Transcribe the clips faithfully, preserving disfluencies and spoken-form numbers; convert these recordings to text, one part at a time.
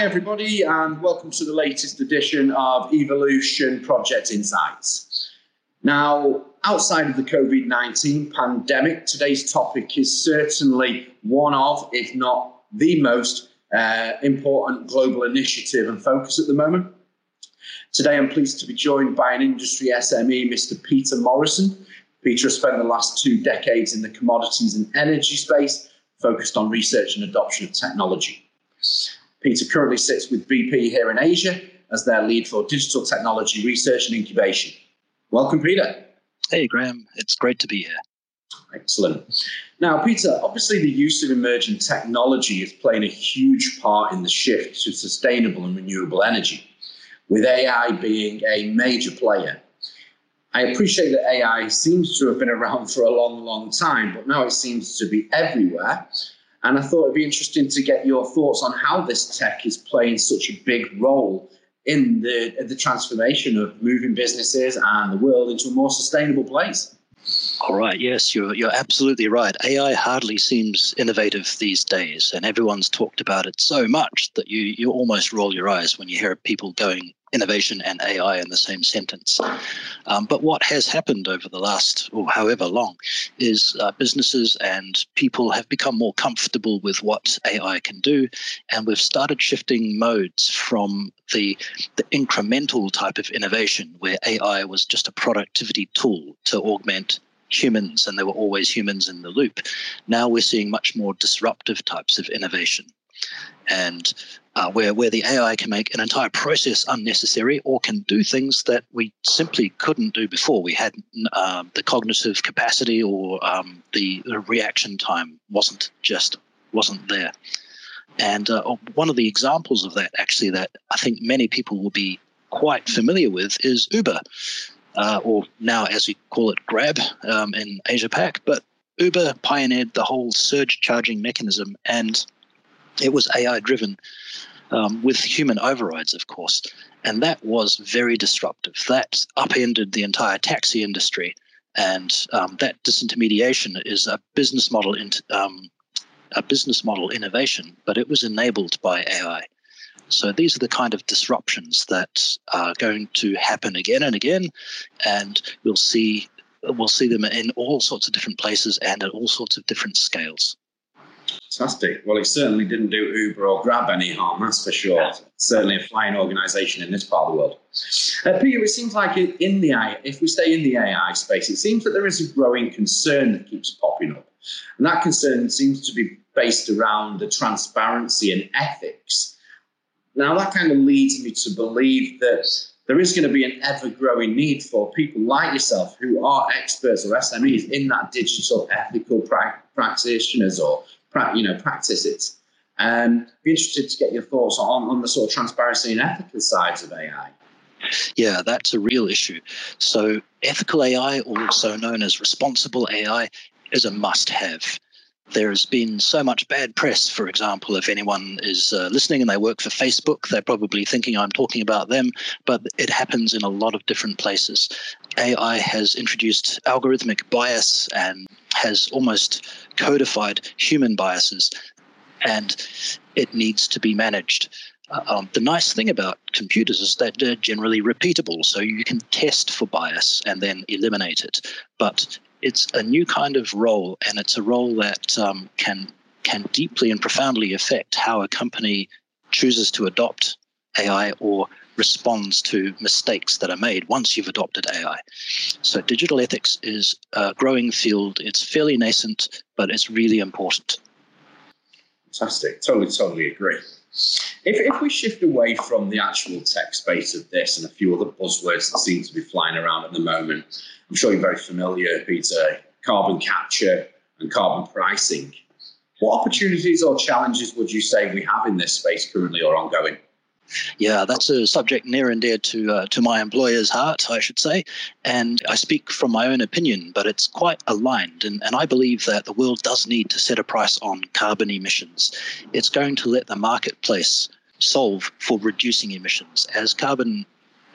Hi everybody, and welcome to the latest edition of Evolution Project Insights. Now, outside of the COVID nineteen pandemic, today's topic is certainly one of, if not the most uh, important global initiative and focus at the moment. Today I'm pleased to be joined by an industry S M E, Mister Peter Morrison. Peter has spent the last two decades in the commodities and energy space, focused on research and adoption of technology. Peter currently sits with B P here in Asia as their lead for digital technology research and incubation. Welcome, Peter. Hey, Graham. It's great to be here. Excellent. Now, Peter, obviously the use of emerging technology is playing a huge part in the shift to sustainable and renewable energy, with A I being a major player. I appreciate that A I seems to have been around for a long, long time, but now it seems to be everywhere. And I thought it'd be interesting to get your thoughts on how this tech is playing such a big role in the, the transformation of moving businesses and the world into a more sustainable place. All right. Yes, you're, you're absolutely right. A I hardly seems innovative these days, and everyone's talked about it so much that you, you almost roll your eyes when you hear people going innovation and A I in the same sentence. Um, but what has happened over the last, or however long, is uh, businesses and people have become more comfortable with what A I can do, and we've started shifting modes from the, the incremental type of innovation where A I was just a productivity tool to augment humans, and there were always humans in the loop. Now we're seeing much more disruptive types of innovation, and uh, where, where the A I can make an entire process unnecessary or can do things that we simply couldn't do before. We had uh, the cognitive capacity, or um, the, the reaction time wasn't just wasn't there. And uh, one of the examples of that, actually, that I think many people will be quite familiar with is Uber, uh, or now as we call it Grab um, in Asia Pac. But Uber pioneered the whole surge charging mechanism, and it was A I-driven um, with human overrides, of course, and that was very disruptive. That upended the entire taxi industry, and um, that disintermediation is a business model in, um, a business model innovation, but it was enabled by A I. So these are the kind of disruptions that are going to happen again and again, and we'll see we'll see them in all sorts of different places and at all sorts of different scales. Fantastic. Well, it certainly didn't do Uber or Grab any harm, that's for sure. Yeah. Certainly a flying organisation in this part of the world. Uh, Peter, it seems like in the A I, if we stay in the A I space, it seems that there is a growing concern that keeps popping up. And that concern seems to be based around the transparency and ethics. Now, that kind of leads me to believe that there is going to be an ever-growing need for people like yourself who are experts or S M Es in that digital ethical pra- practitioners or you know, practice it. Um, be interested to get your thoughts on, on the sort of transparency and ethical sides of A I. Yeah, that's a real issue. So ethical A I, also known as responsible A I, is a must-have. There has been so much bad press. For example, if anyone is uh, listening and they work for Facebook, they're probably thinking I'm talking about them, but it happens in a lot of different places. A I has introduced algorithmic bias and has almost codified human biases, and it needs to be managed. Um, the nice thing about computers is that they're generally repeatable, so you can test for bias and then eliminate it. But it's a new kind of role, and it's a role that um, can can deeply and profoundly affect how a company chooses to adopt A I or responds to mistakes that are made once you've adopted A I. So digital ethics is a growing field. It's fairly nascent, but it's really important. Fantastic. Totally, totally agree. If, if we shift away from the actual tech space of this and a few other buzzwords that seem to be flying around at the moment, I'm sure you're very familiar, Peter, carbon capture and carbon pricing. What opportunities or challenges would you say we have in this space currently or ongoing? Yeah, that's a subject near and dear to uh, to my employer's heart, I should say. And I speak from my own opinion, but it's quite aligned. And, and I believe that the world does need to set a price on carbon emissions. It's going to let the marketplace solve for reducing emissions. As carbon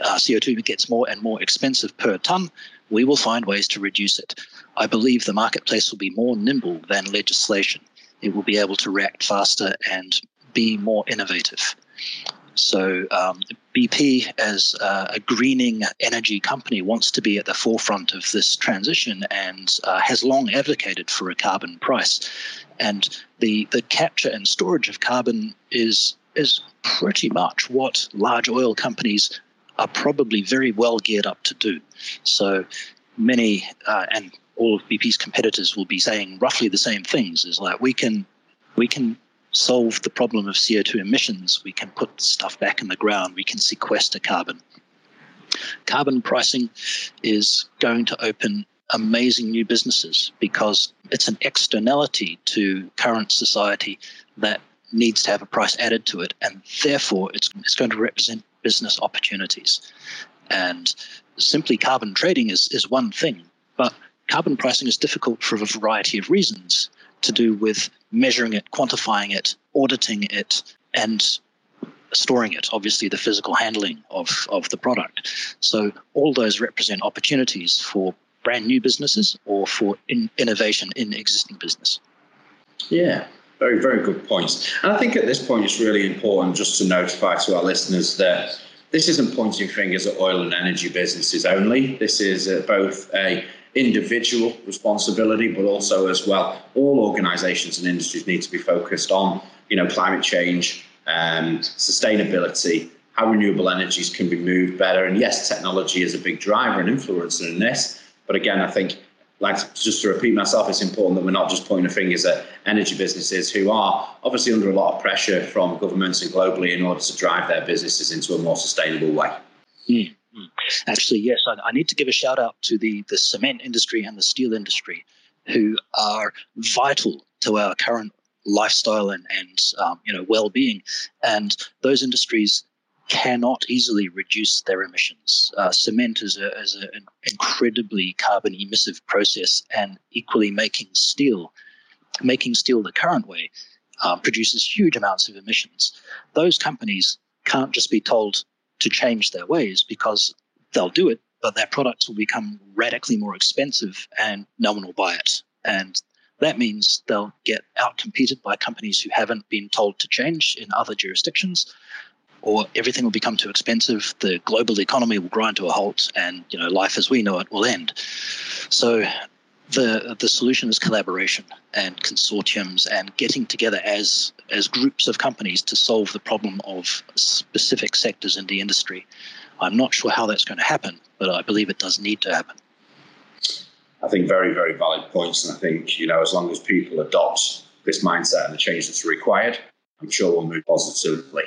uh, C O two gets more and more expensive per tonne, we will find ways to reduce it. I believe the marketplace will be more nimble than legislation. It will be able to react faster and be more innovative. So um, B P, as uh, a greening energy company, wants to be at the forefront of this transition and uh, has long advocated for a carbon price. And the the capture and storage of carbon is is pretty much what large oil companies are probably very well geared up to do. So many uh, and all of B P's competitors will be saying roughly the same things. Is like we can we can. solve the problem of C O two emissions, we can put stuff back in the ground, we can sequester carbon. Carbon pricing is going to open amazing new businesses because it's an externality to current society that needs to have a price added to it, and therefore it's, it's going to represent business opportunities. And simply carbon trading is, is one thing, but carbon pricing is difficult for a variety of reasons to do with measuring it, quantifying it, auditing it, and storing it, obviously the physical handling of, of the product. So all those represent opportunities for brand new businesses or for in innovation in existing business. Yeah, very, very good points. And I think at this point it's really important just to notify to our listeners that this isn't pointing fingers at oil and energy businesses only. This is uh, both a individual responsibility, but also as well, all organisations and industries need to be focused on, you know, climate change, um, sustainability, how renewable energies can be moved better. And yes, technology is a big driver and influencer in this. But again, I think, like, just to repeat myself, it's important that we're not just pointing fingers at energy businesses who are obviously under a lot of pressure from governments and globally in order to drive their businesses into a more sustainable way. Mm. Actually, yes, I, I need to give a shout out to the, the cement industry and the steel industry, who are vital to our current lifestyle and, and um, you know, well-being. And those industries cannot easily reduce their emissions. Uh, cement is, a, is a, an incredibly carbon-emissive process, and equally making steel, making steel the current way, um, produces huge amounts of emissions. Those companies can't just be told to change their ways, because they'll do it, but their products will become radically more expensive and no one will buy it. And that means they'll get outcompeted by companies who haven't been told to change in other jurisdictions, or everything will become too expensive, the global economy will grind to a halt, and, you know, life as we know it will end. So the the solution is collaboration and consortiums and getting together as as groups of companies to solve the problem of specific sectors in the industry. I'm not sure how that's going to happen, but I believe it does need to happen. I think very, very valid points. And I think, you know, as long as people adopt this mindset and the change that's required, I'm sure we'll move positively.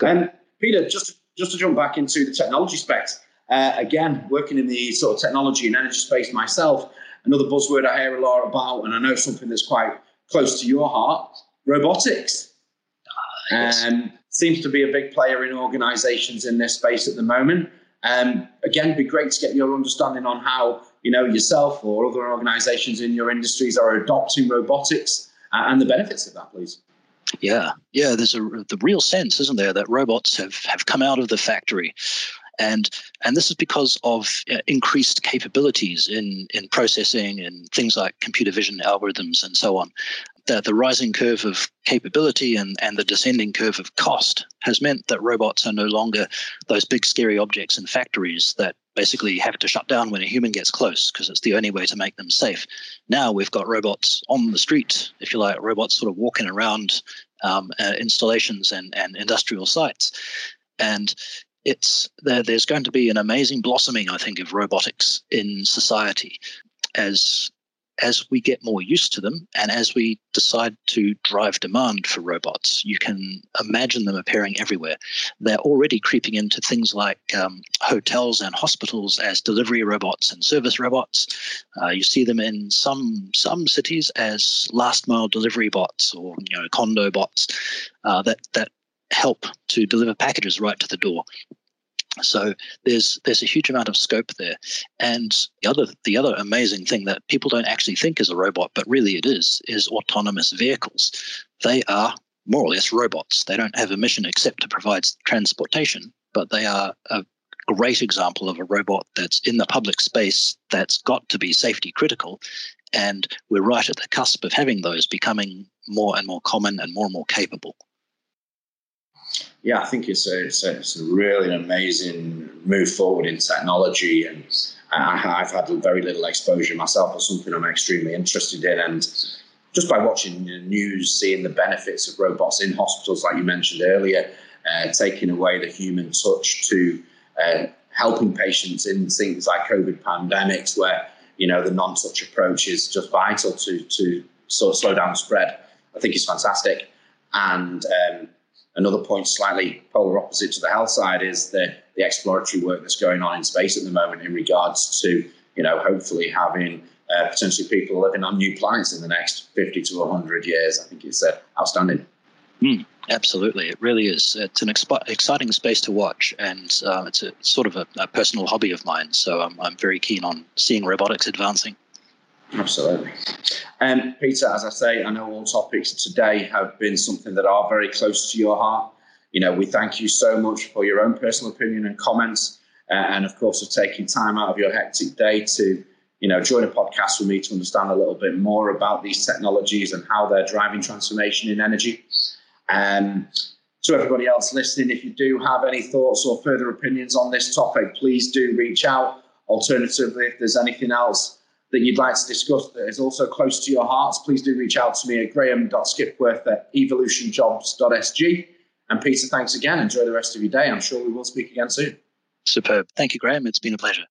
And Peter, just, just to jump back into the technology specs, Uh, again, working in the sort of technology and energy space myself, another buzzword I hear a lot about, and I know something that's quite close to your heart, robotics. Uh, yes. um, seems to be a big player in organisations in this space at the moment. Um, again, it'd be great to get your understanding on how, you know, yourself or other organisations in your industries are adopting robotics uh, and the benefits of that, please. Yeah, yeah. There's a the real sense, isn't there, that robots have, have come out of the factory. And and this is because of uh, increased capabilities in, in processing and things like computer vision algorithms and so on. The, the rising curve of capability and, and the descending curve of cost has meant that robots are no longer those big scary objects in factories that basically have to shut down when a human gets close because it's the only way to make them safe. Now we've got robots on the street, if you like, robots sort of walking around um, uh, installations and, and industrial sites. And It's there, there's going to be an amazing blossoming, I think, of robotics in society as as we get more used to them and as we decide to drive demand for robots. You can imagine them appearing everywhere. They're already creeping into things like um, hotels and hospitals as delivery robots and service robots. Uh, you see them in some some cities as last mile delivery bots or, you know, condo bots uh, that that. help to deliver packages right to the door. So there's there's a huge amount of scope there. And the other the other amazing thing that people don't actually think is a robot, but really it is, is autonomous vehicles. They are more or less robots. They don't have a mission except to provide transportation, but they are a great example of a robot that's in the public space that's got to be safety critical. And we're right at the cusp of having those becoming more and more common and more and more capable. yeah, I think it's a, it's a, it's a really amazing move forward in technology, and I, I've had very little exposure myself, or something I'm extremely interested in. And just by watching the news, seeing the benefits of robots in hospitals, like you mentioned earlier, uh, taking away the human touch to uh, helping patients in things like COVID pandemics, where, you know, the non-touch approach is just vital to, to sort of slow down the spread, I think is fantastic. And um, another point, slightly polar opposite to the health side, is the, the exploratory work that's going on in space at the moment in regards to, you know, hopefully having uh, potentially people living on new planets in the next fifty to one hundred years. I think it's uh, outstanding. Mm, absolutely. It really is. It's an expo- exciting space to watch, and uh, it's, a, it's sort of a, a personal hobby of mine. So I'm, I'm very keen on seeing robotics advancing. Absolutely. Um, Peter, as I say, I know all topics today have been something that are very close to your heart. You know, we thank you so much for your own personal opinion and comments, uh, and of course, for taking time out of your hectic day to, you know, join a podcast with me to understand a little bit more about these technologies and how they're driving transformation in energy. Um, to everybody else listening, if you do have any thoughts or further opinions on this topic, please do reach out. Alternatively, if there's anything else that you'd like to discuss that is also close to your hearts, please do reach out to me at graham dot skipworth at evolution jobs dot s g. And Peter, thanks again. Enjoy the rest of your day. I'm sure we will speak again soon. Superb. Thank you, Graham. It's been a pleasure.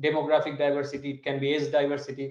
demographic diversity, it can be age diversity.